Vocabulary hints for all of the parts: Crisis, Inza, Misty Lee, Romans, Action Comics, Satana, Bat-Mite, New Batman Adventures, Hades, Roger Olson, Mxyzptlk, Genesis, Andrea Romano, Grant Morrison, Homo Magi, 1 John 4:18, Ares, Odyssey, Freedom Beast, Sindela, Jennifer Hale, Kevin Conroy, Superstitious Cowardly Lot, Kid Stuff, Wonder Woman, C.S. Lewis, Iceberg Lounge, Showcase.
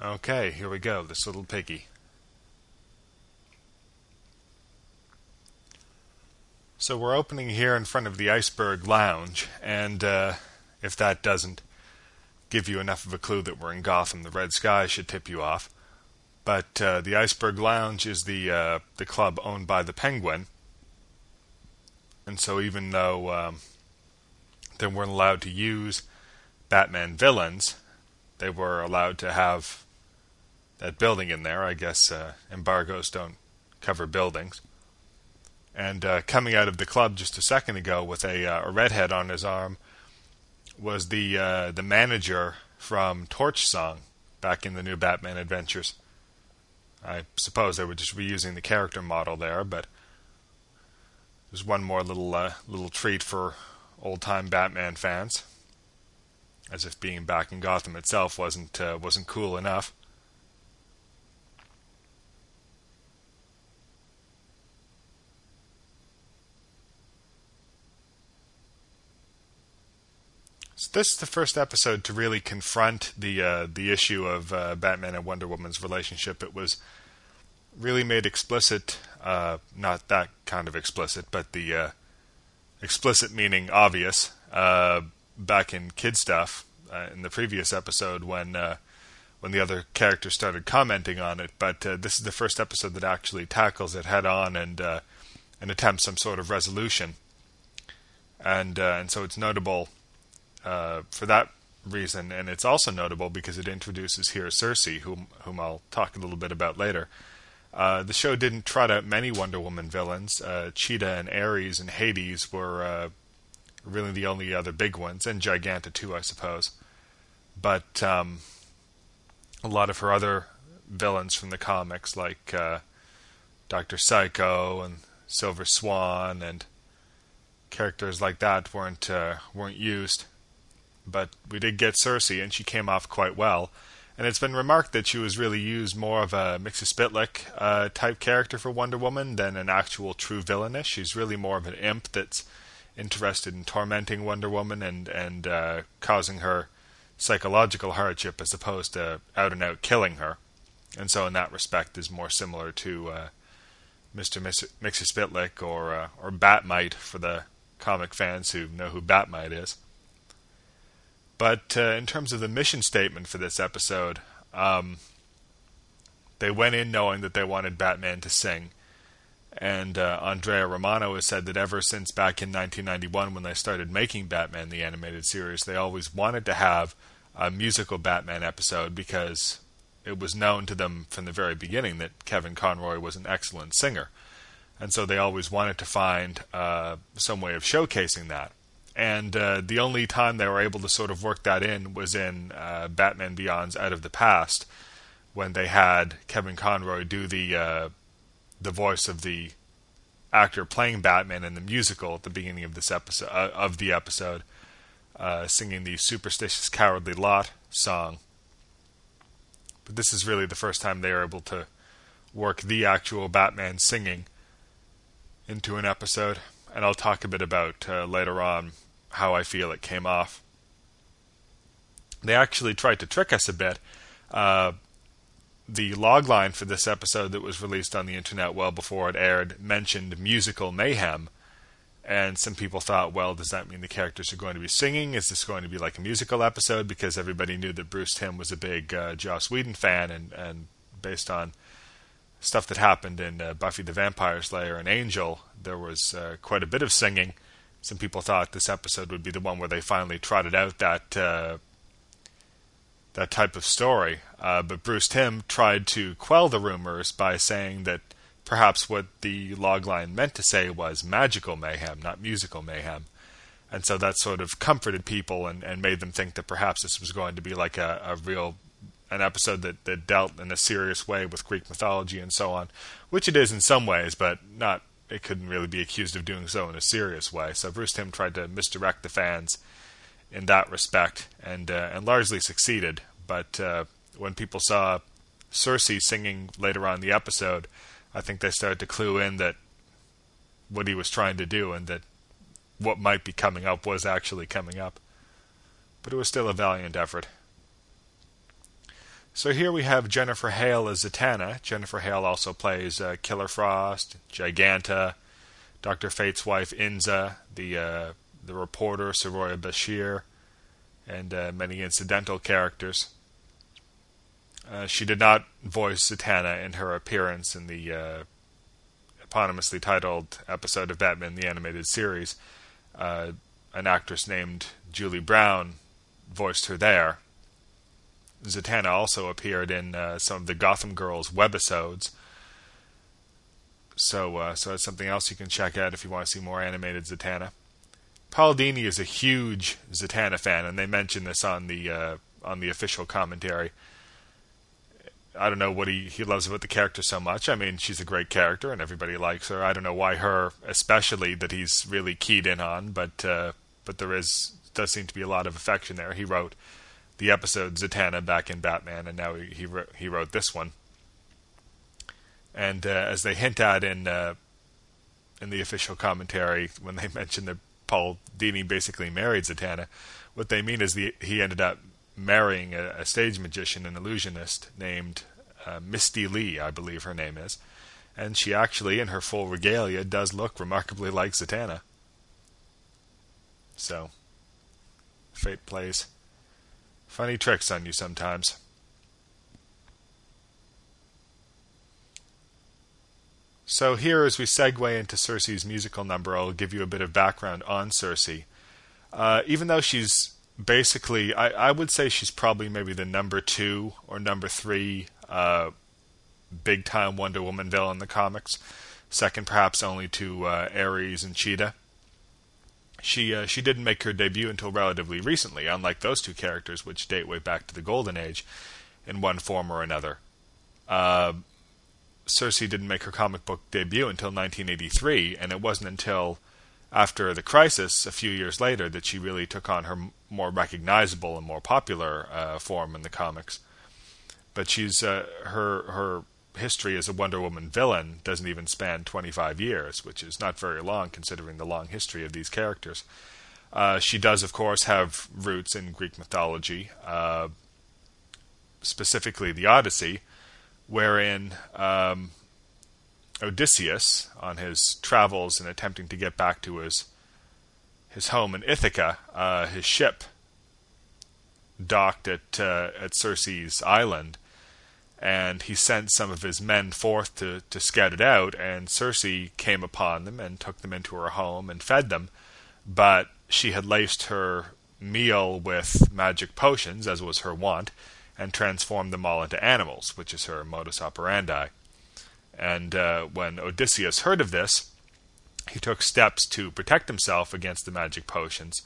Okay, here we go, this little piggy. So we're opening here in front of the Iceberg Lounge, and if that doesn't give you enough of a clue that we're in Gotham, the red sky should tip you off. But the Iceberg Lounge is the club owned by the Penguin, and so even though they weren't allowed to use Batman villains, they were allowed to have that building in there. I guess embargoes don't cover buildings. And coming out of the club just a second ago with a redhead on his arm was the manager from Torch Song back in the New Batman Adventures. I suppose they were just reusing the character model there, but there's one more little treat for old-time Batman fans, as if being back in Gotham itself wasn't cool enough. So this is the first episode to really confront the issue of Batman and Wonder Woman's relationship. It was really made explicit, not that kind of explicit, but the explicit meaning obvious, back in Kid Stuff, in the previous episode when the other characters started commenting on it. But this is the first episode that actually tackles it head on and attempts some sort of resolution. And so it's notable for that reason, and it's also notable because it introduces here Circe, whom I'll talk a little bit about later. The show didn't trot out many Wonder Woman villains. Cheetah and Ares and Hades were really the only other big ones, and Giganta too, I suppose. But a lot of her other villains from the comics, like Doctor Psycho and Silver Swan and characters like that, weren't used. But we did get Circe, and she came off quite well. And it's been remarked that she was really used more of a Mxyzptlk type character for Wonder Woman than an actual true villainess. She's really more of an imp that's interested in tormenting Wonder Woman and causing her psychological hardship as opposed to out and out killing her. And so in that respect is more similar to Mr. Mxyzptlk or Bat-Mite for the comic fans who know who Bat-Mite is. But in terms of the mission statement for this episode, they went in knowing that they wanted Batman to sing. And Andrea Romano has said that ever since back in 1991 when they started making Batman the Animated Series, they always wanted to have a musical Batman episode because it was known to them from the very beginning that Kevin Conroy was an excellent singer. And so they always wanted to find some way of showcasing that. And the only time they were able to sort of work that in was in Batman Beyond's Out of the Past, when they had Kevin Conroy do the voice of the actor playing Batman in the musical at the beginning of this episode, singing the Superstitious Cowardly Lot song. But this is really the first time they were able to work the actual Batman singing into an episode, and I'll talk a bit about later on how I feel it came off. They actually tried to trick us a bit. The logline for this episode that was released on the internet well before it aired mentioned musical mayhem. And some people thought, well, does that mean the characters are going to be singing? Is this going to be like a musical episode? Because everybody knew that Bruce Timm was a big Joss Whedon fan, and based on stuff that happened in Buffy the Vampire Slayer and Angel, there was quite a bit of singing. Some people thought this episode would be the one where they finally trotted out that type of story. But Bruce Timm tried to quell the rumors by saying that perhaps what the logline meant to say was magical mayhem, not musical mayhem. And so that sort of comforted people and made them think that perhaps this was going to be like an episode that dealt in a serious way with Greek mythology and so on, which it is in some ways, but not. It couldn't really be accused of doing so in a serious way. So Bruce Timm tried to misdirect the fans in that respect, and largely succeeded. But when people saw Circe singing later on in the episode, I think they started to clue in that what he was trying to do and that what might be coming up was actually coming up. But it was still a valiant effort. So here we have Jennifer Hale as Zatanna. Jennifer Hale also plays Killer Frost, Giganta, Dr. Fate's wife Inza, the reporter Soraya Bashir, and many incidental characters. She did not voice Zatanna in her appearance in the eponymously titled episode of Batman the Animated Series. An actress named Julie Brown voiced her there. Zatanna also appeared in some of the Gotham Girls webisodes. So that's something else you can check out if you want to see more animated Zatanna. Paul Dini is a huge Zatanna fan, and they mention this on the official commentary. I don't know what he loves about the character so much. I mean, she's a great character, and everybody likes her. I don't know why her, especially, that he's really keyed in on, but there does seem to be a lot of affection there. He wrote the episode Zatanna back in Batman, and now he wrote this one. And as they hint at in the official commentary, when they mention that Paul Dini basically married Zatanna, what they mean is he ended up marrying a stage magician and illusionist named Misty Lee, I believe her name is. And she actually, in her full regalia, does look remarkably like Zatanna. So, fate plays funny tricks on you sometimes. So here, as we segue into Circe's musical number, I'll give you a bit of background on Circe. Even though she's basically, I would say she's probably maybe the number 2 or number 3 big-time Wonder Woman villain in the comics, second perhaps only to Ares and Cheetah. She didn't make her debut until relatively recently, unlike those two characters, which date way back to the Golden Age in one form or another. Circe didn't make her comic book debut until 1983, and it wasn't until after the Crisis, a few years later, that she really took on her more recognizable and more popular form in the comics. But she's her history as a Wonder Woman villain doesn't even span 25 years, which is not very long considering the long history of these characters. She does, of course, have roots in Greek mythology, specifically the Odyssey, wherein Odysseus, on his travels and attempting to get back to his home in Ithaca, his ship docked at Circe's island, and he sent some of his men forth to scout it out, and Circe came upon them and took them into her home and fed them, but she had laced her meal with magic potions, as was her wont, and transformed them all into animals, which is her modus operandi. And when Odysseus heard of this, he took steps to protect himself against the magic potions,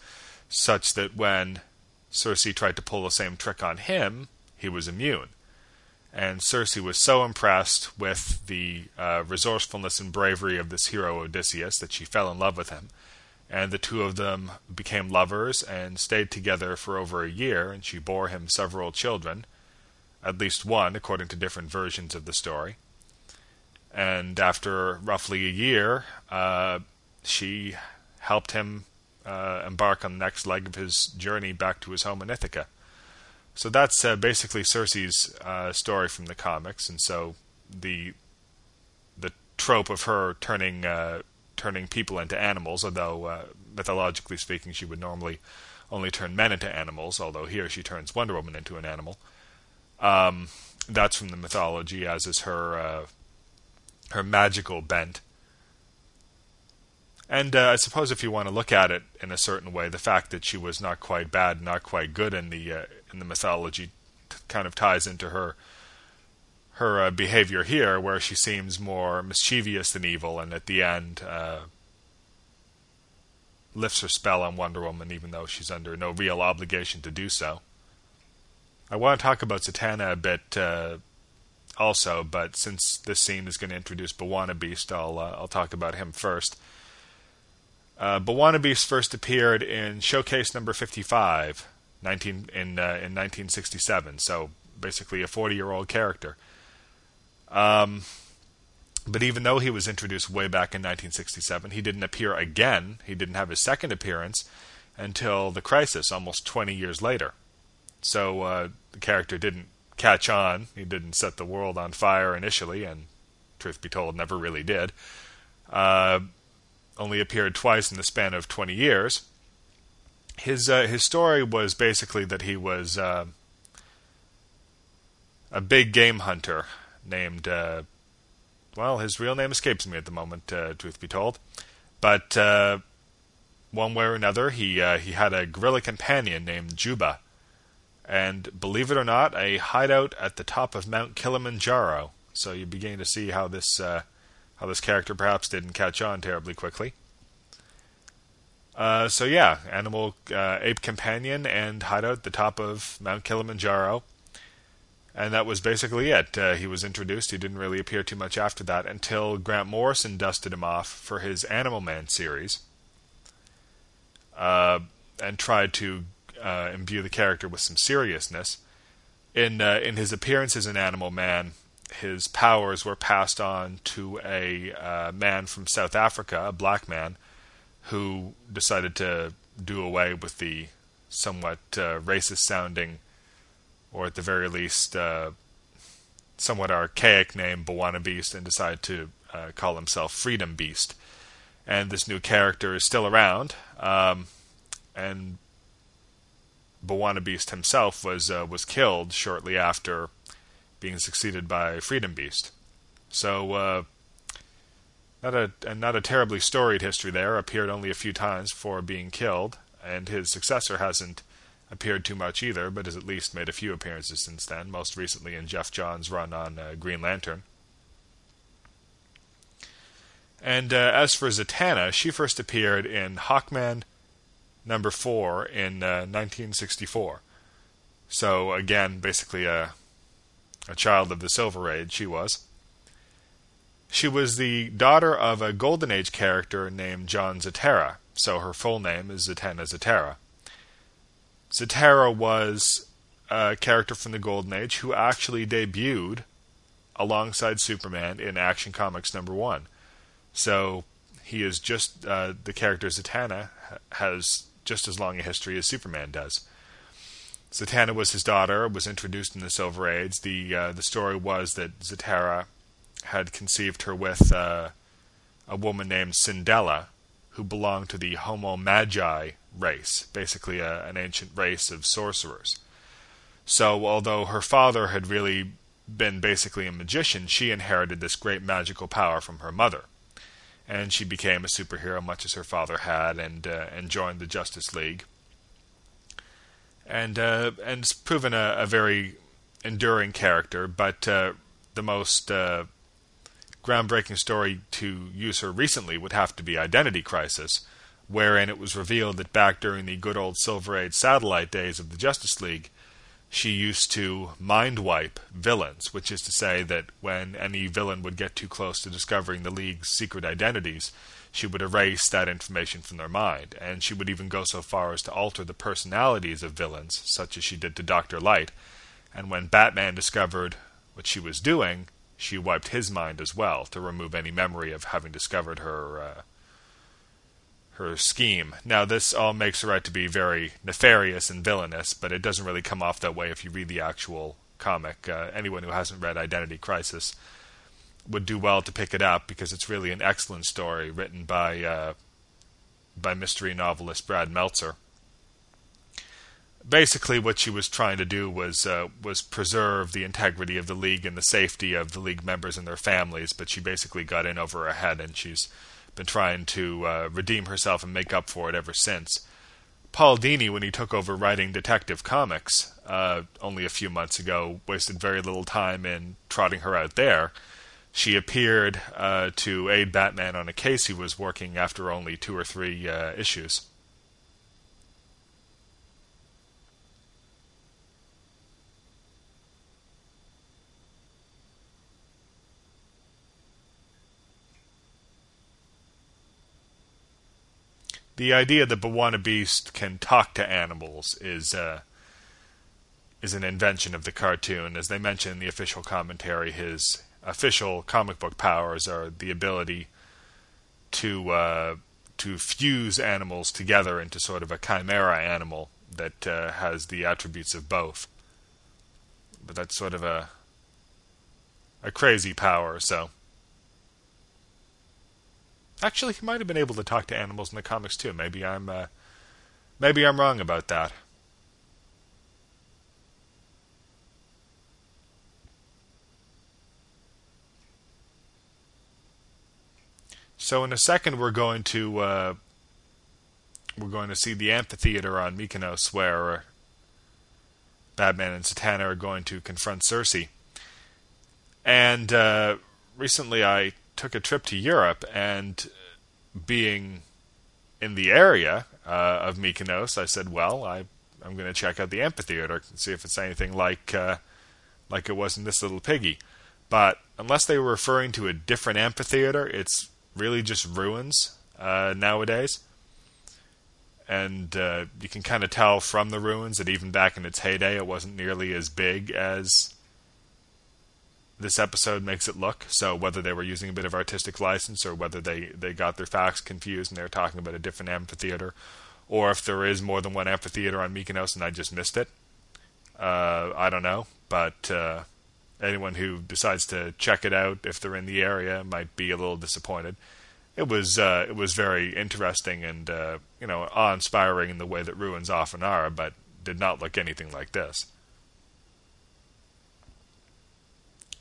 such that when Circe tried to pull the same trick on him, he was immune. And Circe was so impressed with the resourcefulness and bravery of this hero Odysseus that she fell in love with him. And the two of them became lovers and stayed together for over a year, and she bore him several children, at least one, according to different versions of the story. And after roughly a year, she helped him embark on the next leg of his journey back to his home in Ithaca. So that's basically Circe's story from the comics, and so the trope of her turning people into animals, although mythologically speaking she would normally only turn men into animals, although here she turns Wonder Woman into an animal. That's from the mythology, as is her magical bent. And I suppose if you want to look at it in a certain way, the fact that she was not quite bad, not quite good in the mythology kind of ties into her behavior here, where she seems more mischievous than evil, and at the end lifts her spell on Wonder Woman, even though she's under no real obligation to do so. I want to talk about Zatanna a bit also, but since this scene is going to introduce B'wana Beast, I'll talk about him first. B'wana Beast first appeared in Showcase number 55 in 1967, so basically a 40-year-old character. But even though he was introduced way back in 1967, he didn't appear again. He didn't have his second appearance until the Crisis, almost 20 years later. So the character didn't catch on. He didn't set the world on fire initially, and truth be told, never really did. Only appeared twice in the span of 20 years. His story was basically that he was a big game hunter named... well, his real name escapes me at the moment, truth be told. But one way or another, he had a guerrilla companion named Juba. And believe it or not, a hideout at the top of Mount Kilimanjaro. So you begin to see how this character perhaps didn't catch on terribly quickly. So yeah, animal ape companion and hideout at the top of Mount Kilimanjaro. And that was basically it. He was introduced. He didn't really appear too much after that until Grant Morrison dusted him off for his Animal Man series. And tried to imbue the character with some seriousness. In his appearances in Animal Man, his powers were passed on to a man from South Africa, a black man, who decided to do away with the somewhat racist-sounding, or at the very least, somewhat archaic name, B'wana Beast, and decided to call himself Freedom Beast. And this new character is still around, and B'wana Beast himself was killed shortly after being succeeded by Freedom Beast. So, not a terribly storied history there, appeared only a few times before being killed, and his successor hasn't appeared too much either, but has at least made a few appearances since then, most recently in Jeff Johns' run on Green Lantern. And as for Zatanna, she first appeared in Hawkman number 4 in 1964. So again, basically a child of the Silver Age, she was. She was the daughter of a Golden Age character named John Zatara, so her full name is Zatanna Zatara. Zatara was a character from the Golden Age who actually debuted alongside Superman in Action Comics number 1. So he is just, the character Zatanna has just as long a history as Superman does. Zatanna was his daughter, was introduced in the Silver Age. The story was that Zatara had conceived her with a woman named Sindela, who belonged to the Homo Magi race, basically an ancient race of sorcerers. So although her father had really been basically a magician, she inherited this great magical power from her mother. And she became a superhero, much as her father had, and joined the Justice League. And proven a very enduring character, but the most groundbreaking story to use her recently would have to be Identity Crisis, wherein it was revealed that back during the good old Silver Age satellite days of the Justice League, she used to mind-wipe villains, which is to say that when any villain would get too close to discovering the League's secret identities, she would erase that information from their mind, and she would even go so far as to alter the personalities of villains, such as she did to Dr. Light, and when Batman discovered what she was doing, she wiped his mind as well, to remove any memory of having discovered her scheme. Now, this all makes her out to be very nefarious and villainous, but it doesn't really come off that way if you read the actual comic. Anyone who hasn't read Identity Crisis would do well to pick it up, because it's really an excellent story written by mystery novelist Brad Meltzer. Basically, what she was trying to do was preserve the integrity of the League and the safety of the League members and their families, but she basically got in over her head, and she's been trying to redeem herself and make up for it ever since. Paul Dini, when he took over writing Detective Comics only a few months ago, wasted very little time in trotting her out there. She appeared to aid Batman on a case he was working after only 2 or 3 issues. The idea that B'wana Beast can talk to animals is an invention of the cartoon. As they mention in the official commentary, his official comic book powers are the ability to fuse animals together into sort of a chimera animal that has the attributes of both. but that's sort of a crazy power, so... Actually, he might have been able to talk to animals in the comics, too. Maybe I'm wrong about that. So in a second, we're going to see the amphitheater on Mykonos, where Batman and Satana are going to confront Circe. And recently, I took a trip to Europe, and being in the area of Mykonos, I said, well, I'm going to check out the amphitheater and see if it's anything like it was in This Little Piggy. But unless they were referring to a different amphitheater, it's really just ruins nowadays. And you can kind of tell from the ruins that even back in its heyday, it wasn't nearly as big as this episode makes it look. So whether they were using a bit of artistic license, or whether they got their facts confused and they were talking about a different amphitheater, or if there is more than one amphitheater on Mykonos and I just missed it, I don't know. But anyone who decides to check it out, if they're in the area, might be a little disappointed. It was very interesting and awe-inspiring in the way that ruins often are, but did not look anything like this.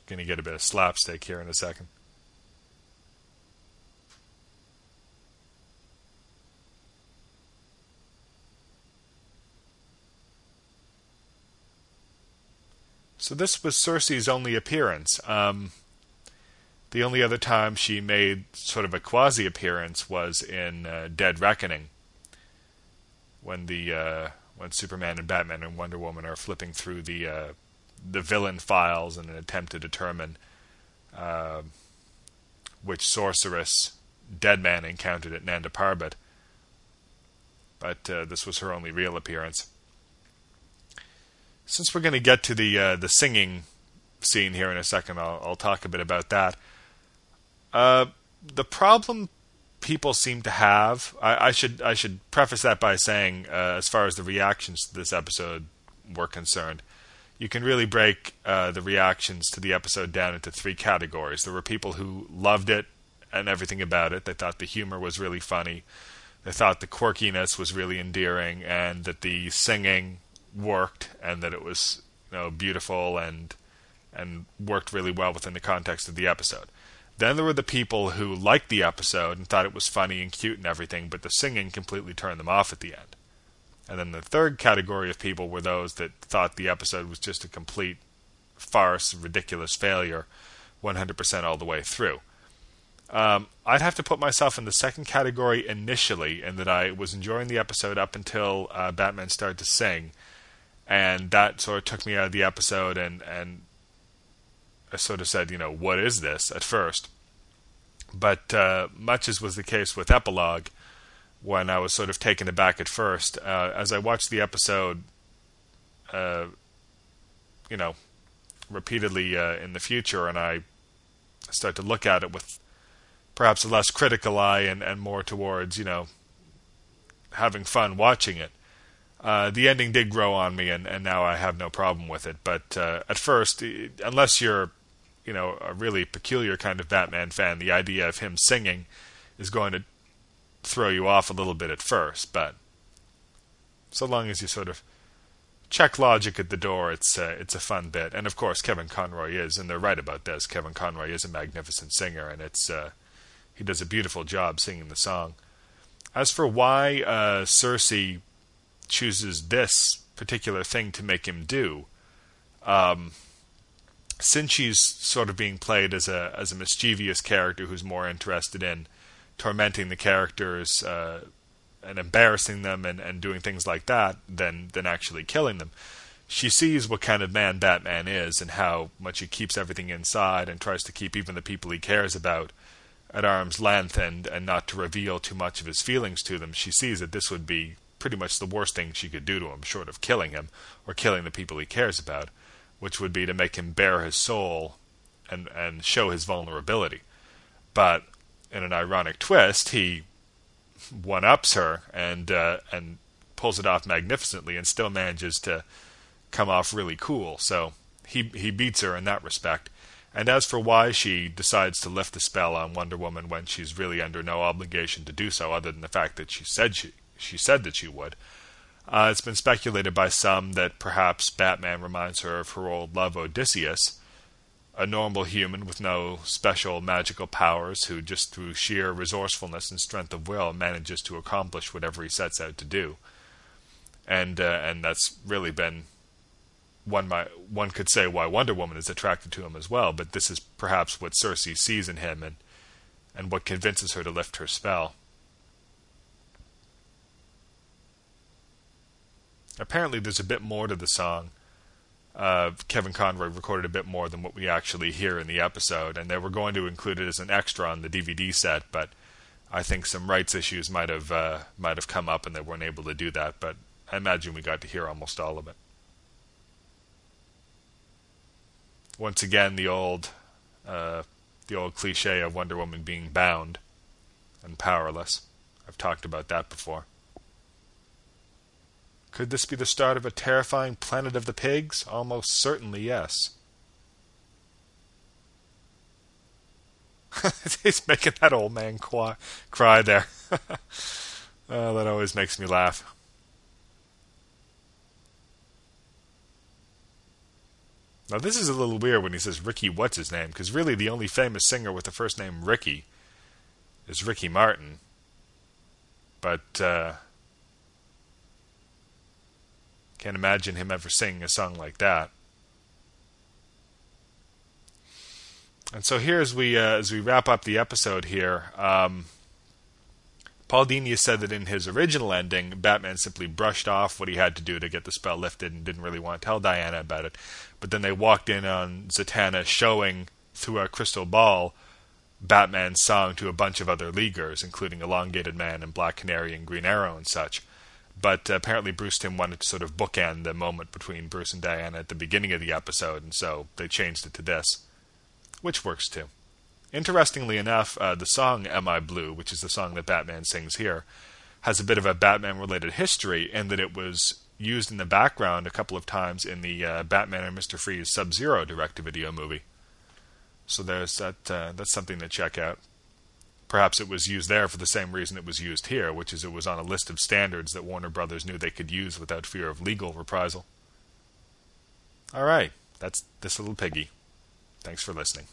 Going to get a bit of slapstick here in a second. So this was Circe's only appearance. The only other time she made sort of a quasi-appearance was in Dead Reckoning, when Superman and Batman and Wonder Woman are flipping through the villain files in an attempt to determine which sorceress Deadman encountered at Nanda Parbat. But this was her only real appearance. Since we're going to get to the singing scene here in a second, I'll talk a bit about that. The problem people seem to have... I should preface that by saying, as far as the reactions to this episode were concerned, you can really break the reactions to the episode down into three categories. There were people who loved it and everything about it. They thought the humor was really funny. They thought the quirkiness was really endearing, and that the singing worked, and that it was, beautiful and worked really well within the context of the episode. Then there were the people who liked the episode and thought it was funny and cute and everything, but the singing completely turned them off at the end. And then the third category of people were those that thought the episode was just a complete farce, ridiculous failure, 100% all the way through. I'd have to put myself in the second category initially, in that I was enjoying the episode up until Batman started to sing, and that sort of took me out of the episode, and I sort of said, what is this at first? But much as was the case with Epilogue, when I was sort of taken aback at first, as I watched the episode, repeatedly in the future, and I start to look at it with perhaps a less critical eye and more towards, having fun watching it, the ending did grow on me, and now I have no problem with it. But at first, unless you're, a really peculiar kind of Batman fan, the idea of him singing is going to throw you off a little bit at first, but so long as you sort of check logic at the door, it's a fun bit. And of course, Kevin Conroy is, and they're right about this, Kevin Conroy is a magnificent singer, and he does a beautiful job singing the song. As for why Circe chooses this particular thing to make him do, since she's sort of being played as a mischievous character who's more interested in tormenting the characters and embarrassing them and doing things like that than actually killing them. She sees what kind of man Batman is and how much he keeps everything inside and tries to keep even the people he cares about at arm's length and not to reveal too much of his feelings to them. She sees that this would be pretty much the worst thing she could do to him, short of killing him or killing the people he cares about, which would be to make him bare his soul and show his vulnerability. But in an ironic twist, he one-ups her and pulls it off magnificently and still manages to come off really cool. So he beats her in that respect. And as for why she decides to lift the spell on Wonder Woman when she's really under no obligation to do so, other than the fact that she said that she would, it's been speculated by some that perhaps Batman reminds her of her old love Odysseus, a normal human with no special magical powers who just through sheer resourcefulness and strength of will manages to accomplish whatever he sets out to do. And that's really been one could say why Wonder Woman is attracted to him as well, but this is perhaps what Circe sees in him and what convinces her to lift her spell. Apparently there's a bit more to the song. Kevin Conroy recorded a bit more than what we actually hear in the episode, and they were going to include it as an extra on the DVD set, but I think some rights issues might have come up and they weren't able to do that, but I imagine we got to hear almost all of it. Once again, the old cliche of Wonder Woman being bound and powerless. I've talked about that before. Could this be the start of a terrifying Planet of the Pigs? Almost certainly, yes. He's making that old man cry there. Oh, that always makes me laugh. Now, this is a little weird when he says Ricky what's-his-name, because really the only famous singer with the first name Ricky is Ricky Martin. But, can't imagine him ever singing a song like that. And so here, as we wrap up the episode here, Paul Dini said that in his original ending, Batman simply brushed off what he had to do to get the spell lifted and didn't really want to tell Diana about it. But then they walked in on Zatanna showing, through a crystal ball, Batman's song to a bunch of other Leaguers, including Elongated Man and Black Canary and Green Arrow and such. But apparently Bruce Timm wanted to sort of bookend the moment between Bruce and Diana at the beginning of the episode, and so they changed it to this, which works too. Interestingly enough, the song Am I Blue, which is the song that Batman sings here, has a bit of a Batman-related history in that it was used in the background a couple of times in the Batman and Mr. Freeze Sub-Zero direct-to-video movie. So there's that. That's something to check out. Perhaps it was used there for the same reason it was used here, which is it was on a list of standards that Warner Brothers knew they could use without fear of legal reprisal. All right, that's This Little Piggy. Thanks for listening.